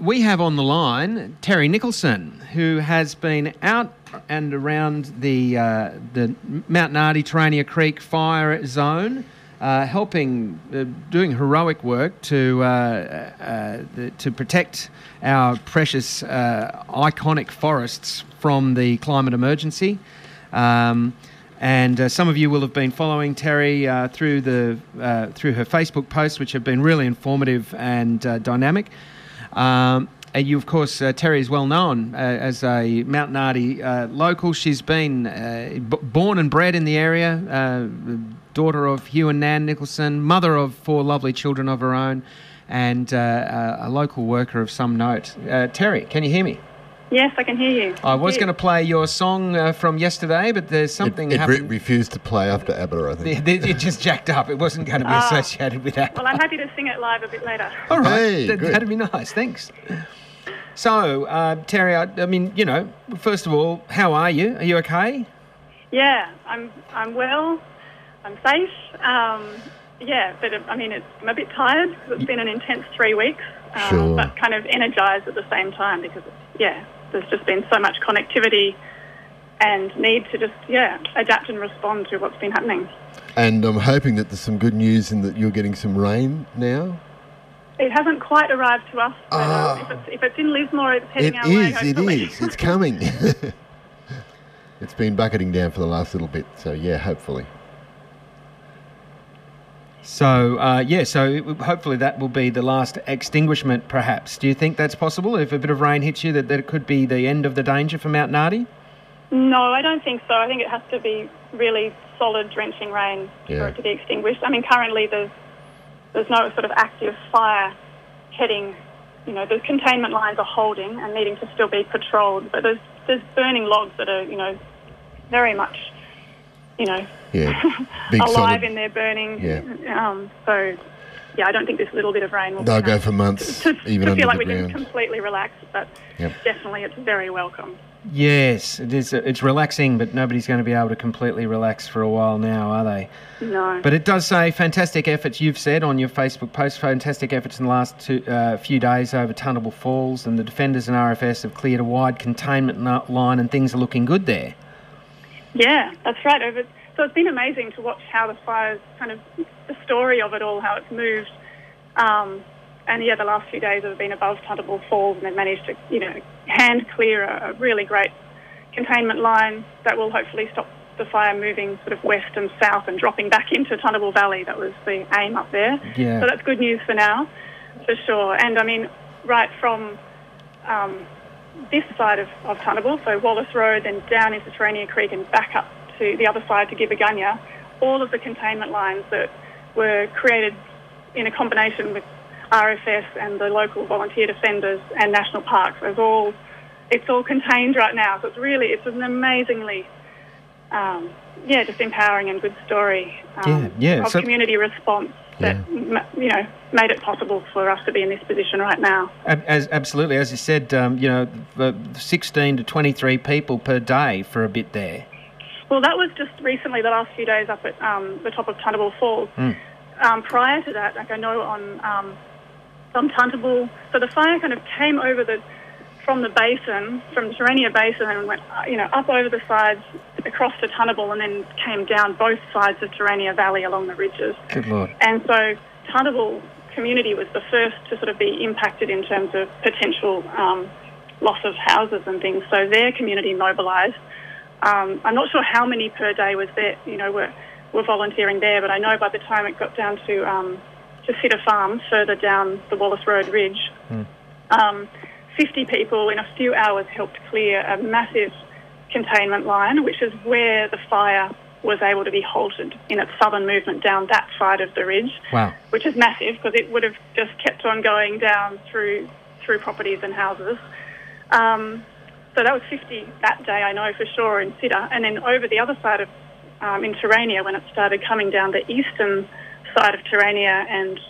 We have on the line Terry Nicholson, who has been out and around the Mount Nardi Terania Creek fire zone, helping, doing heroic work to protect our precious, iconic forests from the climate emergency. And some of you will have been following Terry through her Facebook posts, which have been really informative and dynamic. And you, of course, Terry is well known as a Mount Nardi local. She's been born and bred in the area, daughter of Hugh and Nan Nicholson, mother of four lovely children of her own, and a local worker of some note. Terry, can you hear me? Yes, I can hear you. I was going to play your song from yesterday, but there's something happened. It refused to play after ABBA, I think. It just jacked up. It wasn't going to be associated with ABBA. Well, I'm happy to sing it live a bit later. All right. Hey, that'd be nice. Thanks. So, Terry, I mean, you know, first of all, how are you? Are you okay? Yeah, I'm well. I'm safe. But, I mean, I'm a bit tired because it's been an intense 3 weeks, but kind of energised at the same time because, there's just been so much connectivity and need to just, adapt and respond to what's been happening. And I'm hoping that there's some good news in that you're getting some rain now. It hasn't quite arrived to us. But if it's in Lismore, it's heading our way, hopefully. It is. It's coming. It's been bucketing down for the last little bit, so, hopefully. So, so hopefully that will be the last extinguishment, perhaps. Do you think that's possible? If a bit of rain hits you, that it could be the end of the danger for Mount Nardi? No, I don't think so. I think it has to be really solid, drenching rain for it to be extinguished. I mean, currently there's no sort of active fire heading. You know, the containment lines are holding and needing to still be patrolled, but there's burning logs that are, you know, very much... alive solid. In there burning. Yeah. I don't think this little bit of rain will They'll go for months, even to feel like we can completely relax, but definitely it's very welcome. Yes, it is. It's relaxing, but nobody's going to be able to completely relax for a while now, are they? No. But it does say fantastic efforts, you've said on your Facebook post, fantastic efforts in the last few days over Tuntable Falls, and the Defenders and RFS have cleared a wide containment line and things are looking good there. Yeah, that's right. So it's been amazing to watch how the fire's kind of the story of it all, how it's moved. The last few days have been above Tuntable Falls, and they've managed to, hand clear a really great containment line that will hopefully stop the fire moving sort of west and south and dropping back into Tuntable Valley. That was the aim up there. Yeah. So that's good news for now, for sure. And, I mean, right from... this side of Tuntable, so Wallace Road, then down into Terania Creek and back up to the other side to Gibagunya, all of the containment lines that were created in a combination with RFS and the local volunteer defenders and national parks, it's all contained right now. So it's an amazingly, just empowering and good story of community response. Yeah. That, made it possible for us to be in this position right now. Absolutely. As you said, 16 to 23 people per day for a bit there. Well, that was just recently, the last few days up at the top of Tuntable Falls. Mm. Prior to that, like I know on Tuntable, so the fire kind of came over from the basin, from the Terania Basin, and went, up over the sides across to Tuntable, and then came down both sides of Terania Valley along the ridges. Good Lord. And so Tuntable community was the first to sort of be impacted in terms of potential loss of houses and things. So their community mobilised. I'm not sure how many per day was there, were volunteering there, but I know by the time it got down to Cedar Farm, further down the Wallace Road ridge, 50 people in a few hours helped clear a massive containment line, which is where the fire was able to be halted in its southern movement down that side of the ridge. Wow. Which is massive because it would have just kept on going down through properties and houses. So that was 50 that day, I know for sure, in Sidda. And then over the other side of, in Terania, when it started coming down the eastern side of Terania and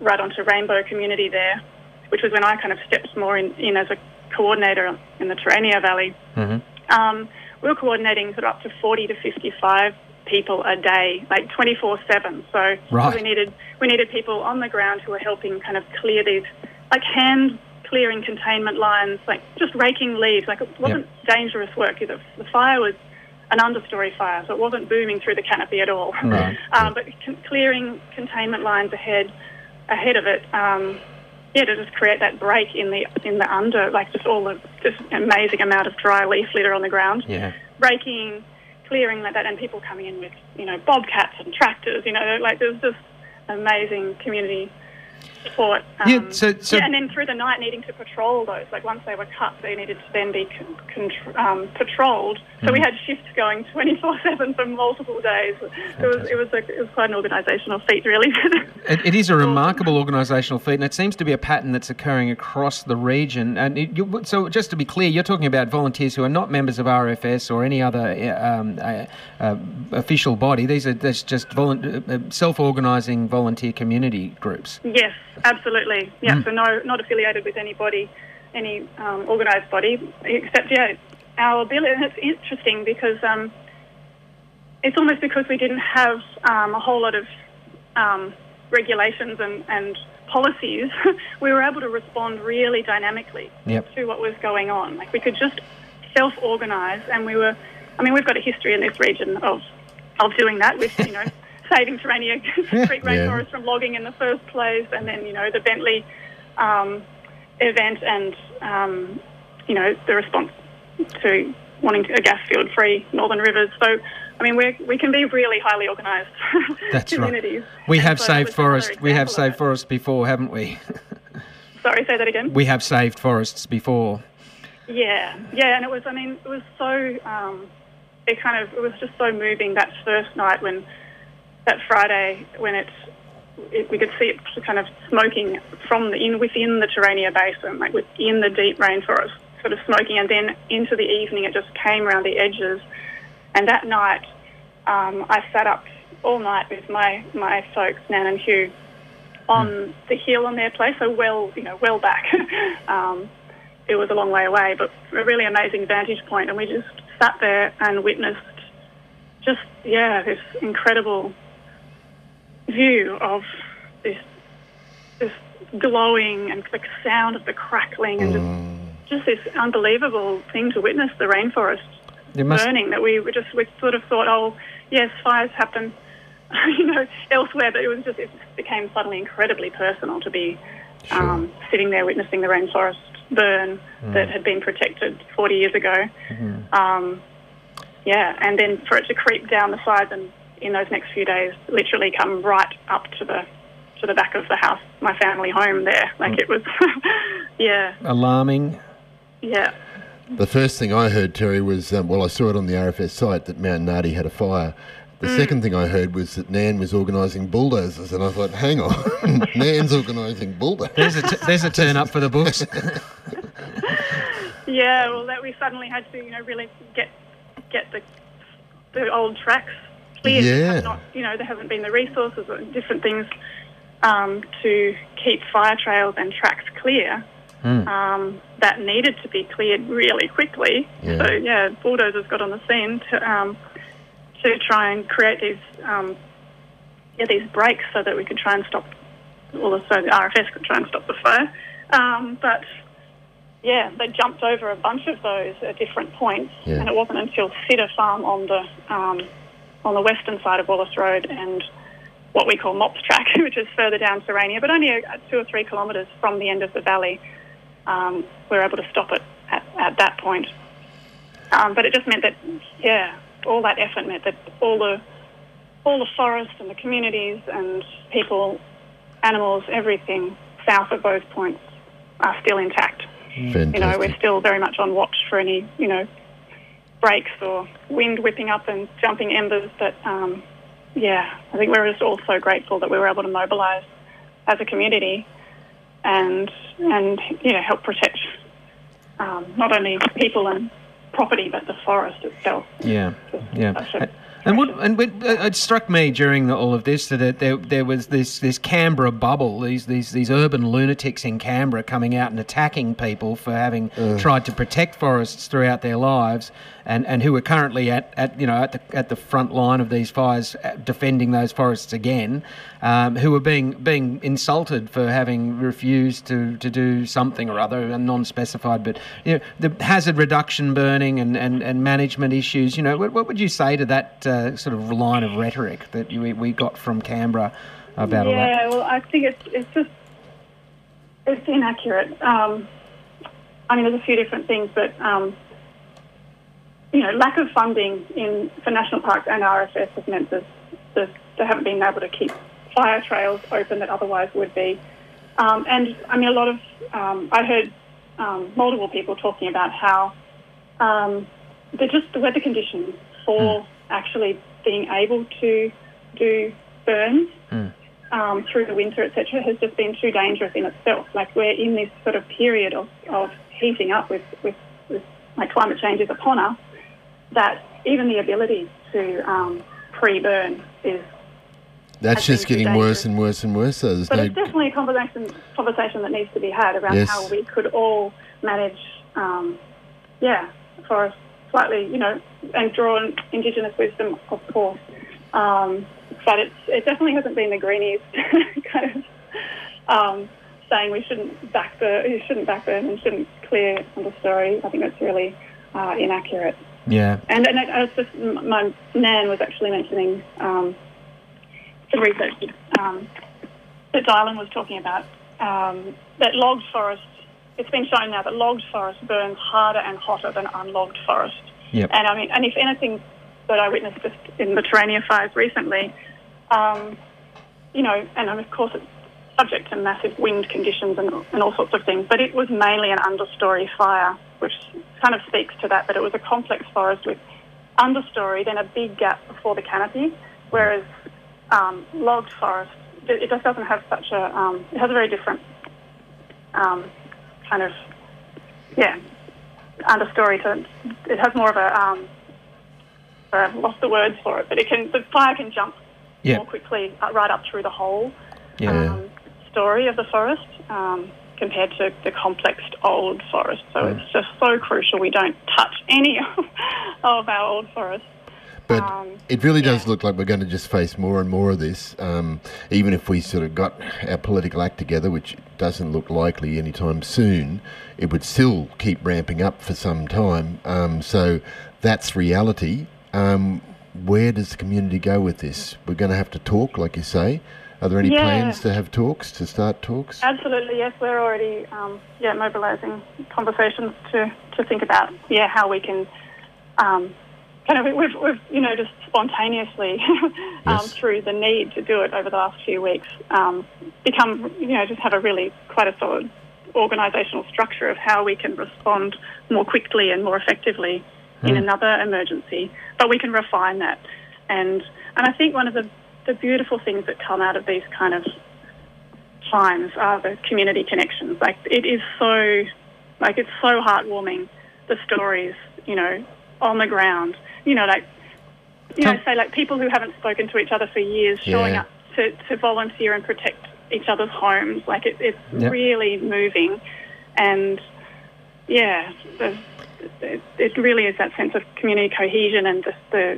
right onto Rainbow Community there, which was when I kind of stepped more in as a coordinator in the Terania Valley. Mm-hmm. We were coordinating sort of up to 40 to 55 people a day, like 24/7. So right. we needed people on the ground who were helping kind of clear these, like hand clearing containment lines, like just raking leaves. Like it wasn't dangerous work. The fire was an understory fire, so it wasn't booming through the canopy at all. Right. But clearing containment lines ahead of it. To just create that break in the under, like just all the just amazing amount of dry leaf litter on the ground. Yeah. Breaking, clearing like that, and people coming in with, you know, bobcats and tractors, you know, like there's just amazing community support. And then through the night needing to patrol those. Like once they were cut, they needed to then be patrolled. So we had shifts going 24/7 for multiple days. It was quite an organisational feat, really. It is a remarkable organisational feat, and it seems to be a pattern that's occurring across the region. And so just to be clear, you're talking about volunteers who are not members of RFS or any other official body. That's just self-organising volunteer community groups. Yes, absolutely. Yeah, so not affiliated with anybody, any organised body, except our ability. And it's interesting because it's almost because we didn't have a whole lot of regulations and policies, we were able to respond really dynamically to what was going on. Like we could just self-organise, and we've got a history in this region of doing that with, you know, saving Terania Creek rainforest from logging in the first place, and then, you know, the Bentley event and, you know, the response to wanting a gas field-free Northern Rivers. So, I mean, we can be really highly organised communities. Right. We have saved forests before, haven't we? Sorry, say that again? We have saved forests before. Yeah, and it was so, it was just so moving that first night that Friday when we could see it kind of smoking from within the Terania Basin, like within the deep rainforest, sort of smoking, and then into the evening it just came around the edges. And that night I sat up all night with my folks, Nan and Hugh, on the hill on their place, so well back. It was a long way away, but a really amazing vantage point, and we just sat there and witnessed just, this incredible view of this glowing and the sound of the crackling and just this unbelievable thing to witness, the rainforest burning, that we sort of thought, oh yes, fires happen, you know, elsewhere, but it became suddenly incredibly personal to be sitting there witnessing the rainforest burn that had been protected 40 years ago. And then for it to creep down the sides and in those next few days literally come right up to the back of the house, my family home there. Like it was alarming. The first thing I heard, Terry, was I saw it on the RFS site that Mount Nardi had a fire. The second thing I heard was that Nan was organising bulldozers, and I thought, hang on, Nan's organising bulldozers. There's a turn up for the books. That we suddenly had to, you know, really get the old tracks cleared. There haven't been the resources or different things to keep fire trails and tracks clear that needed to be cleared really quickly. So bulldozers got on the scene to try and create these breaks so that we could try and stop, so the RFS could try and stop the fire. But they jumped over a bunch of those at different points, and it wasn't until Cedar Farm on the western side of Wallace Road and what we call Mops Track, which is further down Terania, but only 2 or 3 kilometres from the end of the valley, we were able to stop it at that point. But it just meant that, all that effort meant that all the forests and the communities and people, animals, everything south of those points are still intact. Fantastic. You know, we're still very much on watch for any, you know, breaks or wind whipping up and jumping embers. But, I think we're just all so grateful that we were able to mobilise as a community and help protect not only people and property, but the forest itself. Yeah, yeah. And it struck me during all of this that there was this Canberra bubble, these urban lunatics in Canberra coming out and attacking people for having tried to protect forests throughout their lives, and who are currently at the front line of these fires, defending those forests again, who are being insulted for having refused to do something or other, non-specified. But you know, the hazard reduction burning and management issues. You know, what would you say to that? Sort of line of rhetoric that we got from Canberra about all that. Yeah, well, I think it's just inaccurate. I mean, there's a few different things, but you know, lack of funding for national parks and RFS has meant that they haven't been able to keep fire trails open that otherwise would be. And I mean, a lot of I heard multiple people talking about how they're just the weather conditions for actually being able to do burns through the winter, etc., has just been too dangerous in itself. Like, we're in this sort of period of heating up with like climate change is upon us, that even the ability to pre-burn is... That's just getting dangerous. Worse and worse and worse. So but it's definitely a conversation that needs to be had around how we could all manage, forests slightly, you know, and draw on Indigenous wisdom, of course. But it definitely hasn't been the greenies kind of saying we shouldn't backburn and shouldn't clear understory. I think that's really inaccurate. Yeah. And I was just, my Nan was actually mentioning some research that Dylan was talking about, that logged forest. It's been shown now that logged forest burns harder and hotter than unlogged forest. Yep. And I mean, and if anything that I witnessed just in the Terania fires recently, you know, and of course it's subject to massive wind conditions and all sorts of things, but it was mainly an understory fire, which kind of speaks to that, but it was a complex forest with understory, then a big gap before the canopy, whereas logged forest, it just doesn't have such a, it has a very different... kind of, yeah, understory to it has more of a I've lost the words for it, but the fire can jump more quickly right up through the whole story of the forest compared to the complex old forest. So it's just so crucial we don't touch any of our old forests. But it really does look like we're going to just face more and more of this, even if we sort of got our political act together, which doesn't look likely anytime soon. It would still keep ramping up for some time. So that's reality. Where does the community go with this? We're going to have to talk, like you say. Are there any plans to have talks, to start talks? Absolutely, yes. We're already, mobilising conversations to think about, how we can... kind of, we've you know, just spontaneously through the need to do it over the last few weeks, become, you know, just have a really quite a solid organisational structure of how we can respond more quickly and more effectively in another emergency. But we can refine that. And I think one of the beautiful things that come out of these kind of times are the community connections. Like, it's so heartwarming, the stories, you know, on the ground. You know, like, you know, say, like, people who haven't spoken to each other for years showing up to volunteer and protect each other's homes. Like, it's really moving. And, it really is that sense of community cohesion and just the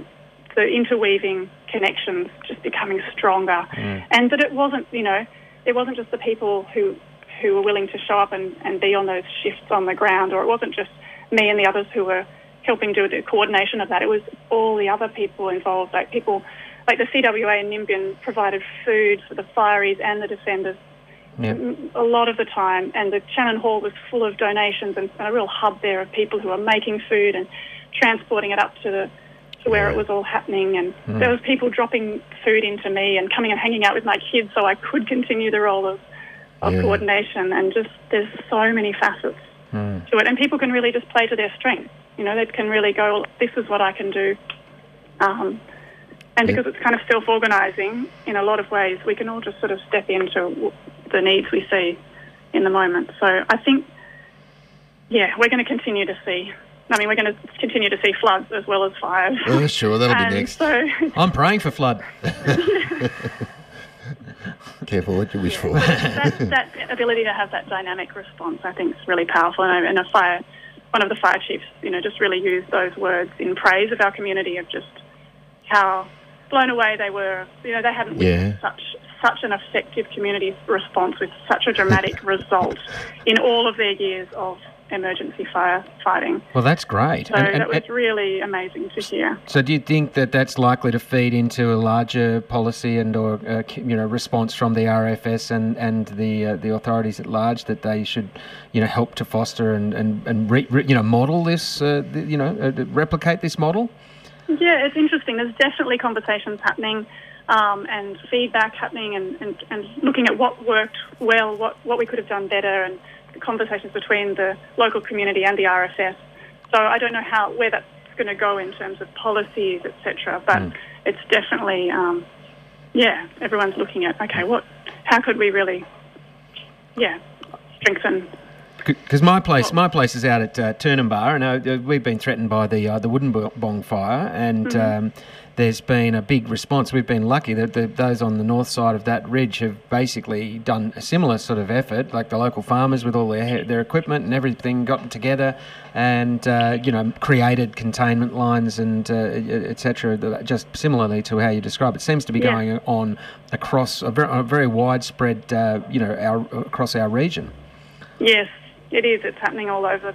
interweaving connections just becoming stronger. And that it wasn't, you know, it wasn't just the people who were willing to show up and be on those shifts on the ground, or it wasn't just me and the others who were helping do the coordination of that. It was all the other people involved, like people like the CWA and Nimbian provided food for the fireys and the defenders a lot of the time, and the Channon Hall was full of donations and a real hub there of people who are making food and transporting it up to where it was all happening, and there was people dropping food into me and coming and hanging out with my kids so I could continue the role of coordination. And just there's so many facets to it, and people can really just play to their strengths. You know, they can really go, this is what I can do. And because it's kind of self-organising in a lot of ways, we can all just sort of step into the needs we see in the moment. So I think yeah, we're going to continue to see. I mean, we're going to continue to see floods as well as fires. Oh, sure, that'll be next. So I'm praying for flood. Careful what you wish for. That ability to have that dynamic response, I think, is really powerful. And one of the fire chiefs, just really used those words in praise of our community, of just how blown away they were. They hadn't witnessed such an effective community response with such a dramatic result in all of their years of emergency firefighting. Well, that's great. So that was really amazing to hear. So do you think that that's likely to feed into a larger policy and or response from the RFS and the authorities at large, that they should help to foster and model this, replicate this model? Yeah, it's interesting. There's definitely conversations happening. And feedback happening and looking at what worked well, what we could have done better, and the conversations between the local community and the RFS. So I don't know where that's going to go in terms of policies, etc. But it's definitely, everyone's looking at, okay, how could we really, strengthen. Because my place is out at Turnambar, and we've been threatened by the wooden bong fire, and there's been a big response. We've been lucky that those on the north side of that ridge have basically done a similar sort of effort, like the local farmers with all their equipment and everything, gotten together and created containment lines and etc. Just similarly to how you describe it, seems to be going on across a very widespread across our region. Yes. It is. It's happening all over.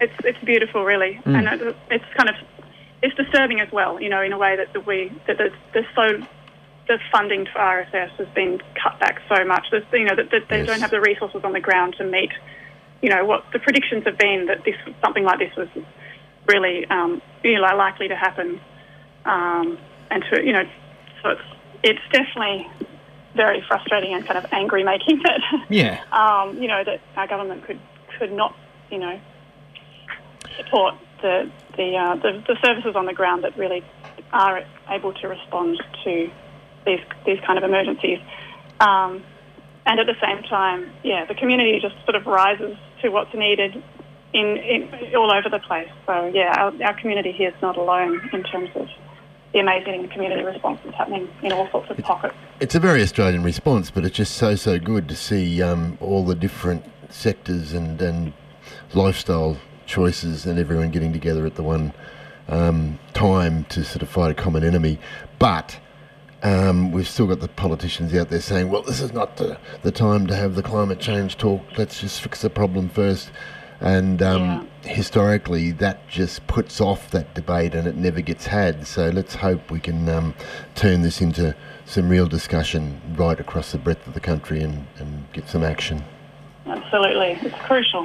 It's beautiful, really, and it's kind of disturbing as well. In a way that the funding for RFS has been cut back so much. That they don't have the resources on the ground to meet. What the predictions have been that something like this was really likely to happen, so it's definitely very frustrating and kind of angry-making that, that our government could not, support the services on the ground that really are able to respond to these kind of emergencies. And at the same time, the community just sort of rises to what's needed in all over the place. So, our community here is not alone in terms of the amazing community response that's happening in all sorts of pockets. It's a very Australian response, but it's just so good to see all the different sectors and lifestyle choices and everyone getting together at the one time to sort of fight a common enemy. But we've still got the politicians out there saying, well, this is not the time to have the climate change talk. Let's just fix the problem first. And historically, that just puts off that debate and it never gets had. So let's hope we can turn this into some real discussion right across the breadth of the country and get some action. Absolutely. It's crucial.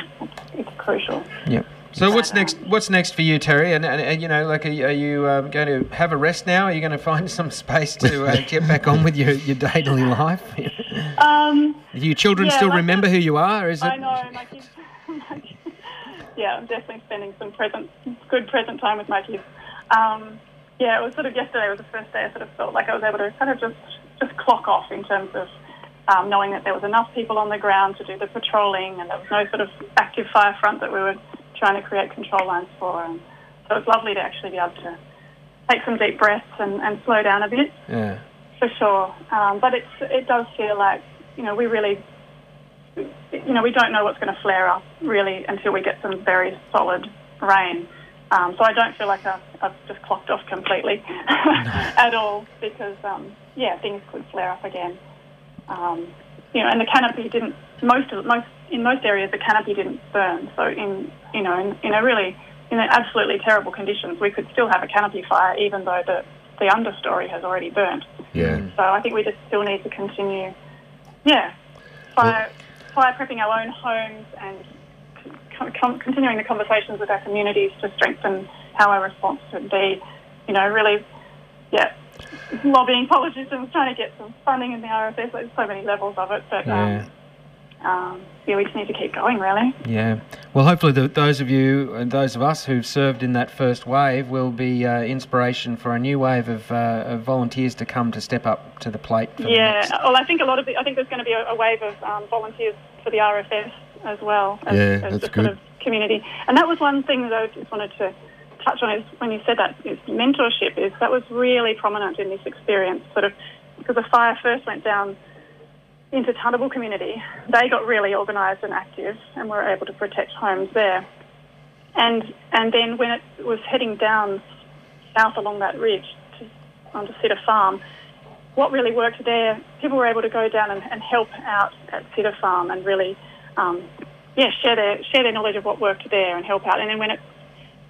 It's crucial. Yep. So what's next? What's next for you, Terry? And are you going to have a rest now? Are you going to find some space to get back on with your daily life? Do your children still remember who you are? I know, my kids. I'm definitely spending some good present time with my kids. It was sort of yesterday was the first day I sort of felt like I was able to kind of just clock off in terms of knowing that there was enough people on the ground to do the patrolling and there was no sort of active fire front that we were trying to create control lines for. And so it was lovely to actually be able to take some deep breaths and slow down a bit. Yeah, for sure. But it does feel like we really. We don't know what's going to flare up, really, until we get some very solid rain. So I don't feel like I've just clocked off completely at all because, things could flare up again. And the canopy didn't... In most areas, the canopy didn't burn. So in absolutely terrible conditions, we could still have a canopy fire even though the understory has already burnt. Yeah. So I think we just still need to continue, fire prepping our own homes and continuing the conversations with our communities to strengthen how our response should be. Lobbying politicians, trying to get some funding in the RFS. There's so many levels of it, but we just need to keep going, really. Yeah. Well, hopefully those of you and those of us who've served in that first wave will be inspiration for a new wave of volunteers to come to step up to the plate. Well, I think there's going to be a wave of volunteers for the RFS as well. That's good. Sort of community. And that was one thing that I just wanted to touch on, is when you said that, is mentorship. Is that was really prominent in this experience, sort of, because the fire first went down into Tuntable community. They got really organised and active and were able to protect homes there. And then when it was heading down south along that ridge onto Cedar Farm, what really worked there, people were able to go down and help out at Cedar Farm and really, share their knowledge of what worked there and help out. And then when it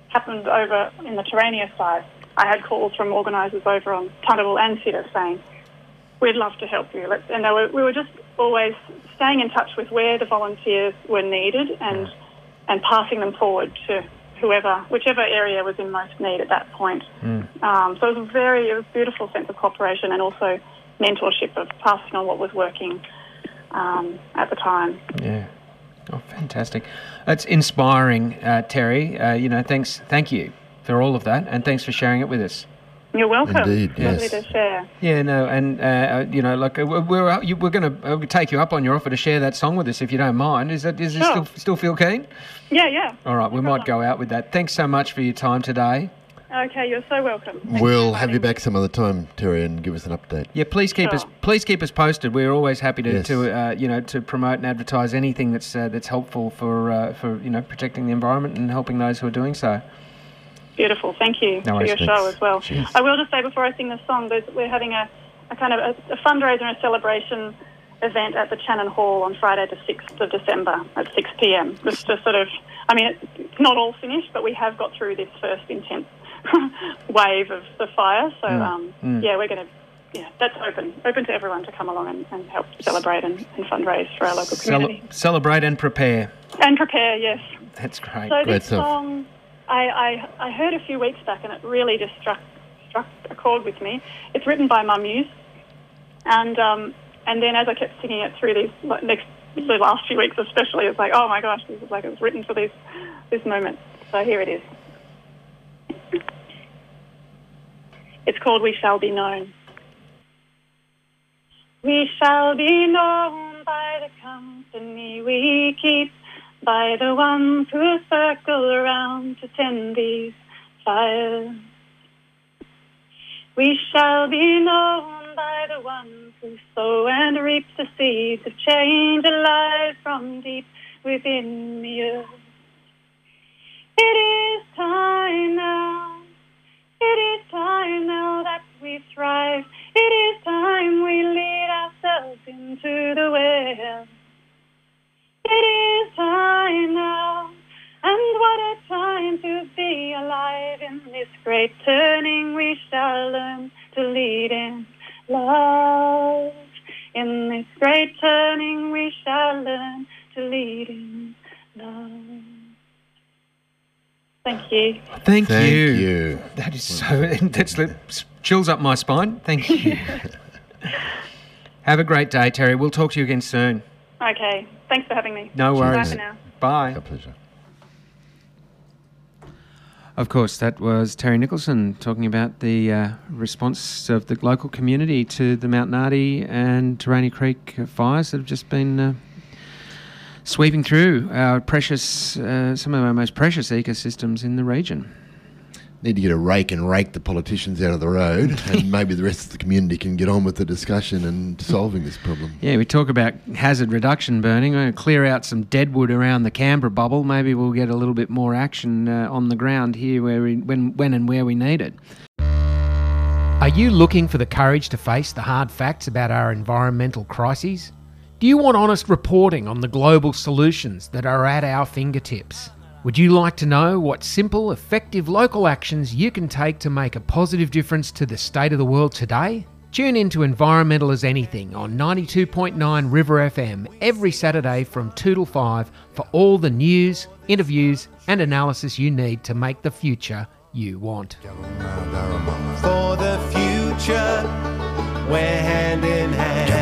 happened over in the Terania side, I had calls from organisers over on Tuntable and Cedar saying, "We'd love to help you." And we were just always staying in touch with where the volunteers were needed and passing them forward to whichever area was in most need at that point. So it was a beautiful sense of cooperation and also mentorship of passing on what was working at the time. Yeah. Oh, fantastic. That's inspiring, Terry. Thank you for all of that, and thanks for sharing it with us. You're welcome. Indeed, yes. Lovely to share. Yeah, no, and, we're going to take you up on your offer to share that song with us, if you don't mind. Does it still feel keen? Yeah. All right, might go out with that. Thanks so much for your time today. Okay, you're so welcome. We'll have you back some other time, Terry, and give us an update. Yeah, please keep us posted. We're always happy to promote and advertise anything that's helpful for protecting the environment and helping those who are doing so. Beautiful. Thank you for your show as well. Cheers. I will just say before I sing this song, we're having a kind of a fundraiser and a celebration event at the Channon Hall on Friday the 6th of December at 6 p.m. Just to sort of, it's not all finished, but we have got through this first intense wave of the fire. So, we're going to... Yeah, that's open to everyone to come along and help celebrate and fundraise for our local community. Celebrate and prepare. And prepare, yes. That's great. So great song... I heard a few weeks back, and it really just struck a chord with me. It's written by my muse, and then as I kept singing it through the last few weeks especially, it's like, oh my gosh, this is like it was written for this moment. So here it is. It's called "We Shall Be Known." We shall be known by the company we keep, by the ones who circle around to tend these fires. We shall be known by the ones who sow and reap the seeds of change alive from deep within the earth. It is time now. It is time now that we thrive. It is time we lead ourselves into the well. It is time now, and what a time to be alive. In this great turning we shall learn to lead in love. In this great turning we shall learn to lead in love. Thank you. Thank you. That is so... That chills up my spine. Thank you. Have a great day, Terry. We'll talk to you again soon. Okay. Thanks for having me. No worries. Bye for now. Bye. It's a pleasure. Of course, that was Terry Nicholson talking about the response of the local community to the Mount Nardi and Terania Creek fires that have just been sweeping through our some of our most precious ecosystems in the region. Need to get a rake and rake the politicians out of the road, and maybe the rest of the community can get on with the discussion and solving this problem. Yeah, we talk about hazard reduction burning. We're going to clear out some deadwood around the Canberra bubble. Maybe we'll get a little bit more action on the ground here where we need it. Are you looking for the courage to face the hard facts about our environmental crises? Do you want honest reporting on the global solutions that are at our fingertips? Would you like to know what simple, effective local actions you can take to make a positive difference to the state of the world today? Tune in to Environmental As Anything on 92.9 River FM every Saturday from 2 to 5 for all the news, interviews and analysis you need to make the future you want. For the future, we're hand in hand.